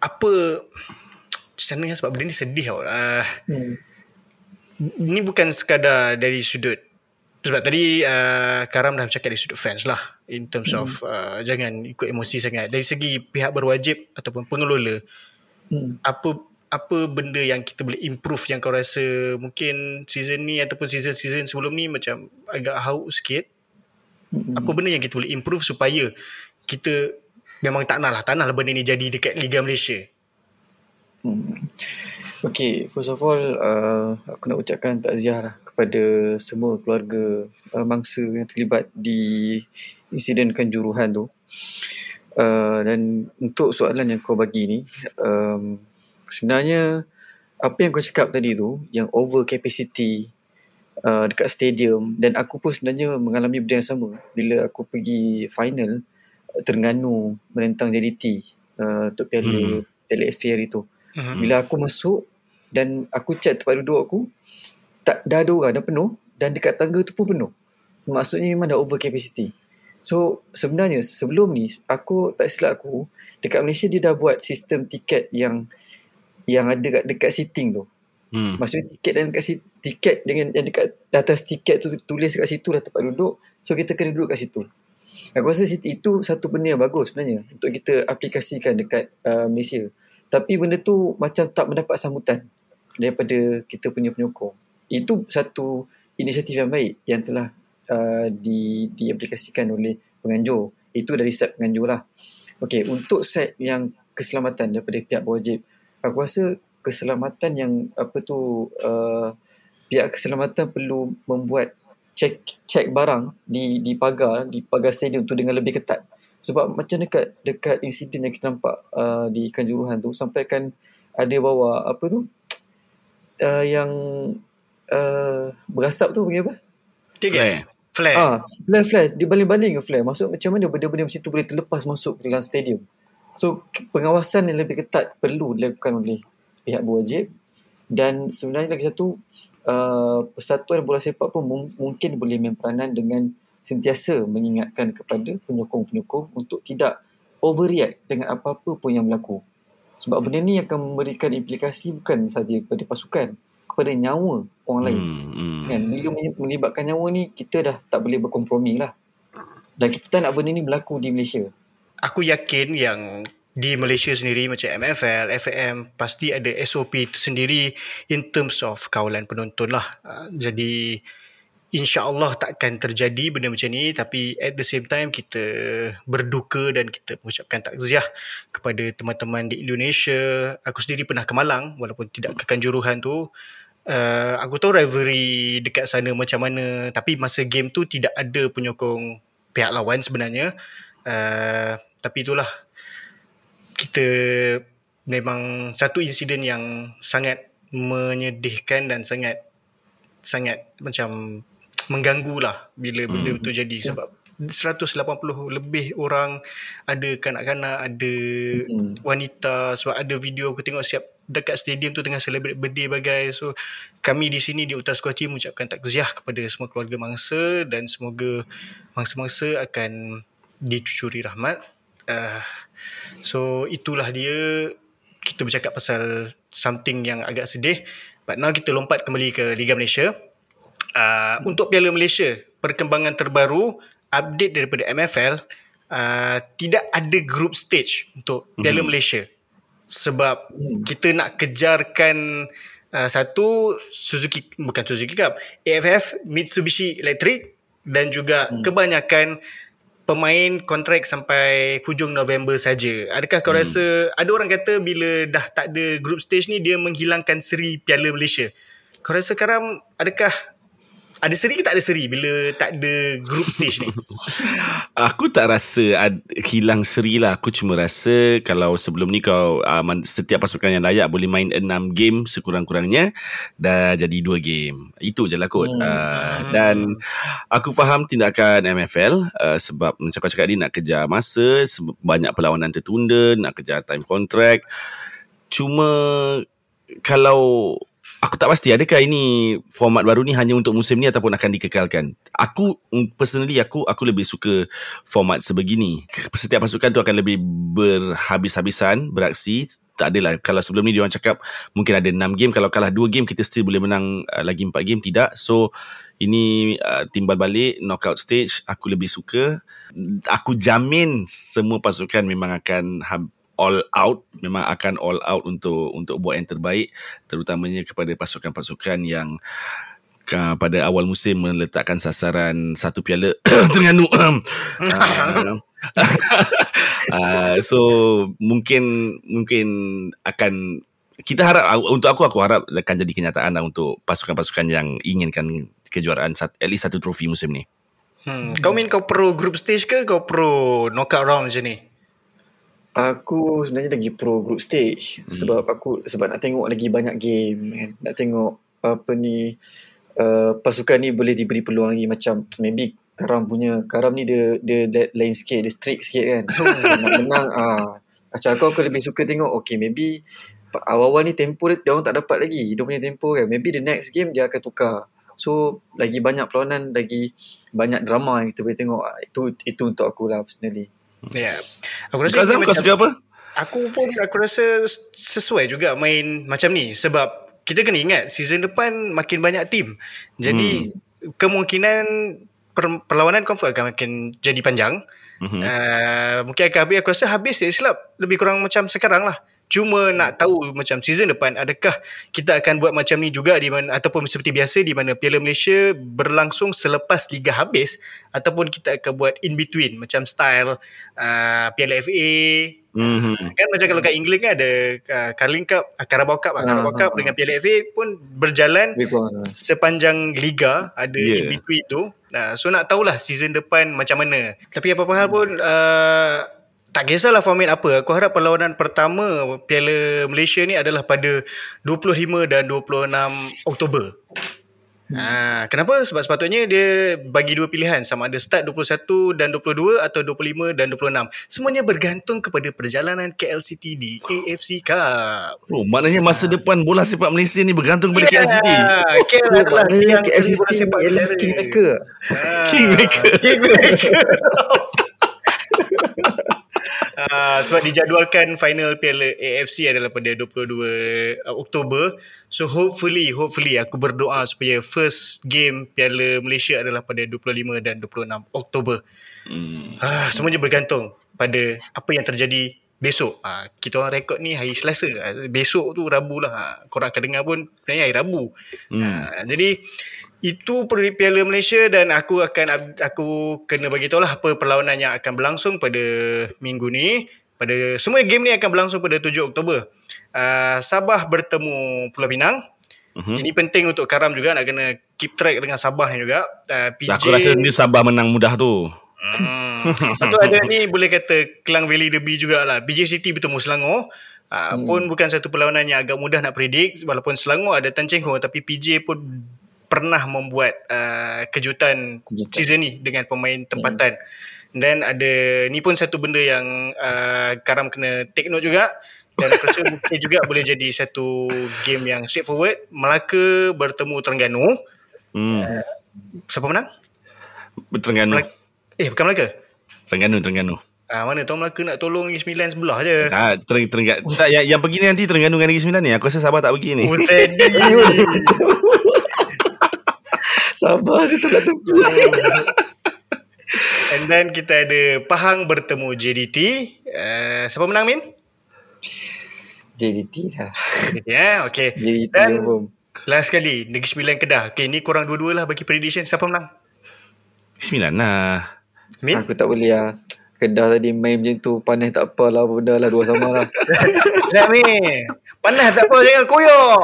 macam mana, sebab benda ni sedih tau. Ini bukan sekadar dari sudut, sebab tadi Karam dah cakap dari sudut fans lah, in terms of jangan ikut emosi sangat. Dari segi pihak berwajib ataupun pengelola, apa benda yang kita boleh improve, yang kau rasa mungkin season ni ataupun season-season sebelum ni macam agak hauk sikit? Apa benda yang kita boleh improve supaya kita memang tak nak lah benda ni jadi dekat Liga Malaysia? Okay, first of all, aku nak ucapkan takziah lah kepada semua keluarga mangsa yang terlibat di insiden Kanjuruhan tu. Dan untuk soalan yang kau bagi ni, sebenarnya apa yang kau cakap tadi tu, yang over capacity dekat stadium, dan aku pun sebenarnya mengalami benda yang sama bila aku pergi final Terengganu menentang JDT untuk Piala AFC hari tu. Bila aku masuk dan aku cek tempat duduk aku, tak dah ada orang, dah penuh, dan dekat tangga tu pun penuh. Maksudnya memang dah over capacity. So sebenarnya sebelum ni, aku tak silap aku, dekat Malaysia dia dah buat sistem tiket yang ada dekat seating tu. Maksudnya tiket dan dekat tiket dengan yang dekat atas tiket tu tulis kat situ dah tempat duduk. So kita kena duduk kat situ. Aku rasa itu satu benda yang bagus sebenarnya untuk kita aplikasikan dekat Malaysia. Tapi benda tu macam tak mendapat sambutan daripada kita punya penyokong. Itu satu inisiatif yang baik yang telah diaplikasikan oleh penganjur. Itu dari set penganjur lah. Okey, untuk set yang keselamatan daripada pihak berwajib, aku rasa keselamatan yang pihak keselamatan perlu membuat cek barang di pagar stadium tu dengan lebih ketat. Sebab macam dekat insiden yang kita nampak di Kanjuruhan tu, sampai kan ada bawa berasap tu panggil apa? Flare. Flare. Dia baling-baling ke flare. Maksud macam mana benda-benda macam tu boleh terlepas masuk ke dalam stadium. So pengawasan yang lebih ketat perlu dilakukan oleh pihak berwajib. Dan sebenarnya lagi satu, Persatuan Bola Sepak pun mungkin boleh main peranan dengan sentiasa mengingatkan kepada penyokong-penyokong untuk tidak overreact dengan apa-apa pun yang berlaku. Sebab benda ni akan memberikan implikasi bukan sahaja kepada pasukan, kepada nyawa orang lain. Kan? Bila melibatkan nyawa ni, kita dah tak boleh berkompromi lah. Dan kita tak nak benda ni berlaku di Malaysia. Aku yakin yang di Malaysia sendiri macam MFL, FAM, pasti ada SOP tersendiri in terms of kawalan penonton lah. Jadi insyaAllah takkan terjadi benda macam ni, tapi at the same time kita berduka dan kita mengucapkan takziah kepada teman-teman di Indonesia. Aku sendiri pernah ke Malang walaupun tidak ke Kanjuruhan tu. Aku tahu rivalry dekat sana macam mana, tapi masa game tu tidak ada penyokong pihak lawan sebenarnya. Tapi itulah, kita memang satu insiden yang sangat menyedihkan dan sangat macam mengganggu lah bila benda itu jadi. Sebab 180 lebih orang, ada kanak-kanak, ada wanita. Sebab ada video aku tengok siap dekat stadium tu tengah celebrate birthday bagai. So kami di sini di Ultras Kuaci mengucapkan takziah kepada semua keluarga mangsa, dan semoga mangsa-mangsa akan dicucuri rahmat. So itulah dia, kita bercakap pasal something yang agak sedih. But now kita lompat kembali ke Liga Malaysia. Untuk Piala Malaysia, perkembangan terbaru, update daripada MFL, tidak ada group stage untuk Piala Malaysia. Sebab kita nak kejarkan satu Suzuki Cup, AFF, Mitsubishi Electric, dan juga kebanyakan pemain kontrak sampai hujung November saja. Adakah kau rasa, ada orang kata bila dah tak ada group stage ni, dia menghilangkan seri Piala Malaysia. Kau rasa Karam, adakah ada seri ke tak ada seri bila tak ada group stage ni? Aku tak rasa hilang seri lah. Aku cuma rasa kalau sebelum ni kau setiap pasukan yang layak boleh main 6 game sekurang-kurangnya, dah jadi 2 game. Itu je lah kot. Dan aku faham tindakan MFL sebab macam kau cakap ni, nak kejar masa, banyak perlawanan tertunda, nak kejar time contract. Cuma kalau aku tak pasti adakah ini format baru ni hanya untuk musim ni ataupun akan dikekalkan. Aku personally, aku lebih suka format sebegini. Setiap pasukan tu akan lebih berhabis-habisan beraksi. Tak adalah kalau sebelum ni diorang cakap mungkin ada 6 game, kalau kalah 2 game kita still boleh menang lagi 4 game. Tidak. So ini timbal balik knockout stage. Aku lebih suka. Aku jamin semua pasukan memang akan all out, memang akan all out untuk buat yang terbaik, terutamanya kepada pasukan-pasukan yang pada awal musim meletakkan sasaran satu piala Terengganu. So mungkin akan, kita harap, untuk aku harap akan jadi kenyataan lah untuk pasukan-pasukan yang inginkan kejuaraan at least satu trofi musim ni. Kau main, kau pro group stage ke kau pro knockout round macam ni? Aku sebenarnya lagi pro group stage sebab nak tengok lagi banyak game kan? Nak tengok pasukan ni boleh diberi peluang lagi, macam maybe Karam ni dia lain sikit, dia strict sikit kan. Nak menang macam aku lebih suka tengok, okay maybe awal-awal ni tempo dia orang tak dapat lagi, dia punya tempo kan, maybe the next game dia akan tukar. So lagi banyak perlawanan, lagi banyak drama yang kita boleh tengok. Itu untuk aku lah personally. Ya. Yeah. Aku rasa Azam kau setuju apa? Aku rasa sesuai juga main macam ni, sebab kita kena ingat season depan makin banyak team. Jadi kemungkinan perlawanan confirm akan makin jadi panjang. Mungkin akan habis. Aku rasa habis silap lebih kurang macam sekarang lah. Cuma nak tahu macam season depan adakah kita akan buat macam ni juga, di mana ataupun seperti biasa di mana Piala Malaysia berlangsung selepas liga habis, ataupun kita akan buat in between macam style Piala FA. Kan macam kalau kat England kan ada Carling Cup, Carabao Cup, Carabao Cup dengan Piala FA pun berjalan sepanjang liga, ada in between tu. So nak tahulah season depan macam mana. Tapi apa-apa hal pun tak kisahlah format apa. Aku harap perlawanan pertama Piala Malaysia ni adalah pada 25 dan 26 Oktober. Kenapa? Sebab sepatutnya dia bagi dua pilihan, sama ada start 21 dan 22 atau 25 dan 26. Semuanya bergantung kepada perjalanan KL City di AFC Cup. Oh, maknanya masa depan bola sepak Malaysia ni bergantung kepada KL City. KL adalah KL City bola sepak kingmaker. Sebab dijadualkan final Piala AFC adalah pada 22 Oktober. So hopefully aku berdoa supaya first game Piala Malaysia adalah pada 25 dan 26 Oktober. Semuanya bergantung pada apa yang terjadi besok. Kita orang rekod ni hari Selasa, besok tu Rabu lah. Korang akan dengar pun sebenarnya hari Rabu. Jadi itu Piala Malaysia, dan aku kena bagi tahu lah apa perlawanan yang akan berlangsung pada minggu ni. Pada semua game ni akan berlangsung pada 7 Oktober. Sabah bertemu Pulau Pinang. Ini penting untuk Karam juga, nak kena keep track dengan Sabah ni juga. Aku rasa ni Sabah menang mudah tu. Lepas tu ada ni boleh kata Klang Valley Derby jugalah. PJ City bertemu Selangor. Pun bukan satu perlawanan yang agak mudah nak predict, walaupun Selangor ada Tan Cheng Ho, tapi PJ pun pernah membuat kejutan season ni dengan pemain tempatan. Dan ada ni pun satu benda yang Karam kena take note juga, dan aku rasa mungkin juga boleh jadi satu game yang straightforward. Melaka bertemu Terengganu. Siapa menang? Terengganu. Bukan Melaka. Terengganu. Mana tahu Melaka nak tolong Negeri Sembilan sebelah je. Terengganu. Tak, yang pergi ni nanti Terengganu dengan Negeri Sembilan ni. Aku rasa Sabah tak pergi ni. Sabar dia tak tepu. And then kita ada Pahang bertemu JDT. Siapa menang, Min? JDT lah. Okay. JDT. Dan last sekali Negeri Sembilan Kedah. Okay, ni korang dua-dua lah bagi prediction siapa menang. Sembilan lah. Min? Aku tak boleh lah. Kedah tadi main macam tu, panas tak apalah, benda lah dua sama lah. Dah Min. Panas tak apa, jangan koyok.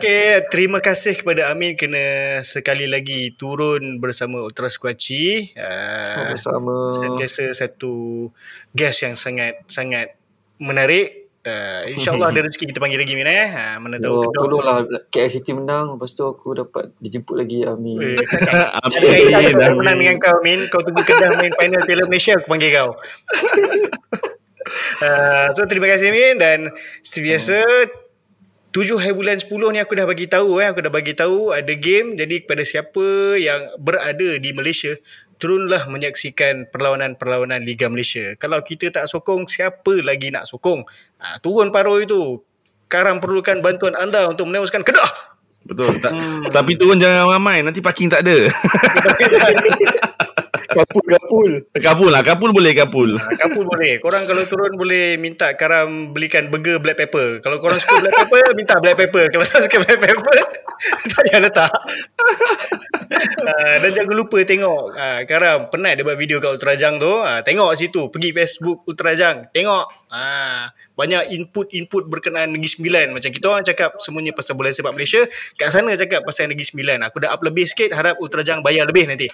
Okay, terima kasih kepada Amin kerana sekali lagi turun bersama Ultras Kuaci. Sama-sama. Sentiasa satu guest yang sangat-sangat menarik. InsyaAllah ada rezeki kita panggil lagi, Min. Mana tahu tolonglah KLCT menang, lepas tu aku dapat dijemput lagi Amin. Aku menang dengan kau, Min. Kau tunggu Kedah main final Piala Malaysia, aku panggil kau. So terima kasih Amin, dan seperti biasa 7 hari bulan 10 ni aku dah bagi tahu ada game. Jadi kepada siapa yang berada di Malaysia, turunlah menyaksikan perlawanan-perlawanan Liga Malaysia. Kalau kita tak sokong, siapa lagi nak sokong? Turun paruh itu. Karam perlukan bantuan anda untuk menewaskan Kedah. Betul. Tapi turun jangan ramai, nanti parking tak ada. Kapul boleh. Korang kalau turun boleh minta Karam belikan burger black pepper. Kalau korang suka black pepper, minta black pepper. Kalau tak suka black pepper, tak payah letak. Dan jangan lupa tengok Karam penat dia buat video kat Ultra Jang tu. Tengok situ, pergi Facebook Ultra Jang, tengok. Banyak input-input berkenaan Negeri Sembilan. Macam kita orang cakap semuanya pasal bola sepak Malaysia, kat sana cakap pasal Negeri Sembilan. Aku dah up lebih sikit, harap Ultra Jang bayar lebih nanti.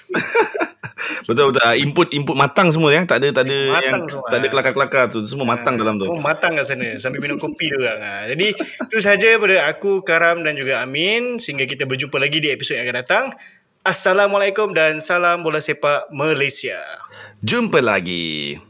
Betul. Input matang semua yang tak ada yang semua, tak ada kelakar-kelakar tu. Semua matang dalam tu. Semua matang kat sana sambil minum kopi dia orang. Jadi itu sahaja pada aku, Karam dan juga Amin, sehingga kita berjumpa lagi di episod yang akan datang. Assalamualaikum dan salam bola sepak Malaysia. Jumpa lagi.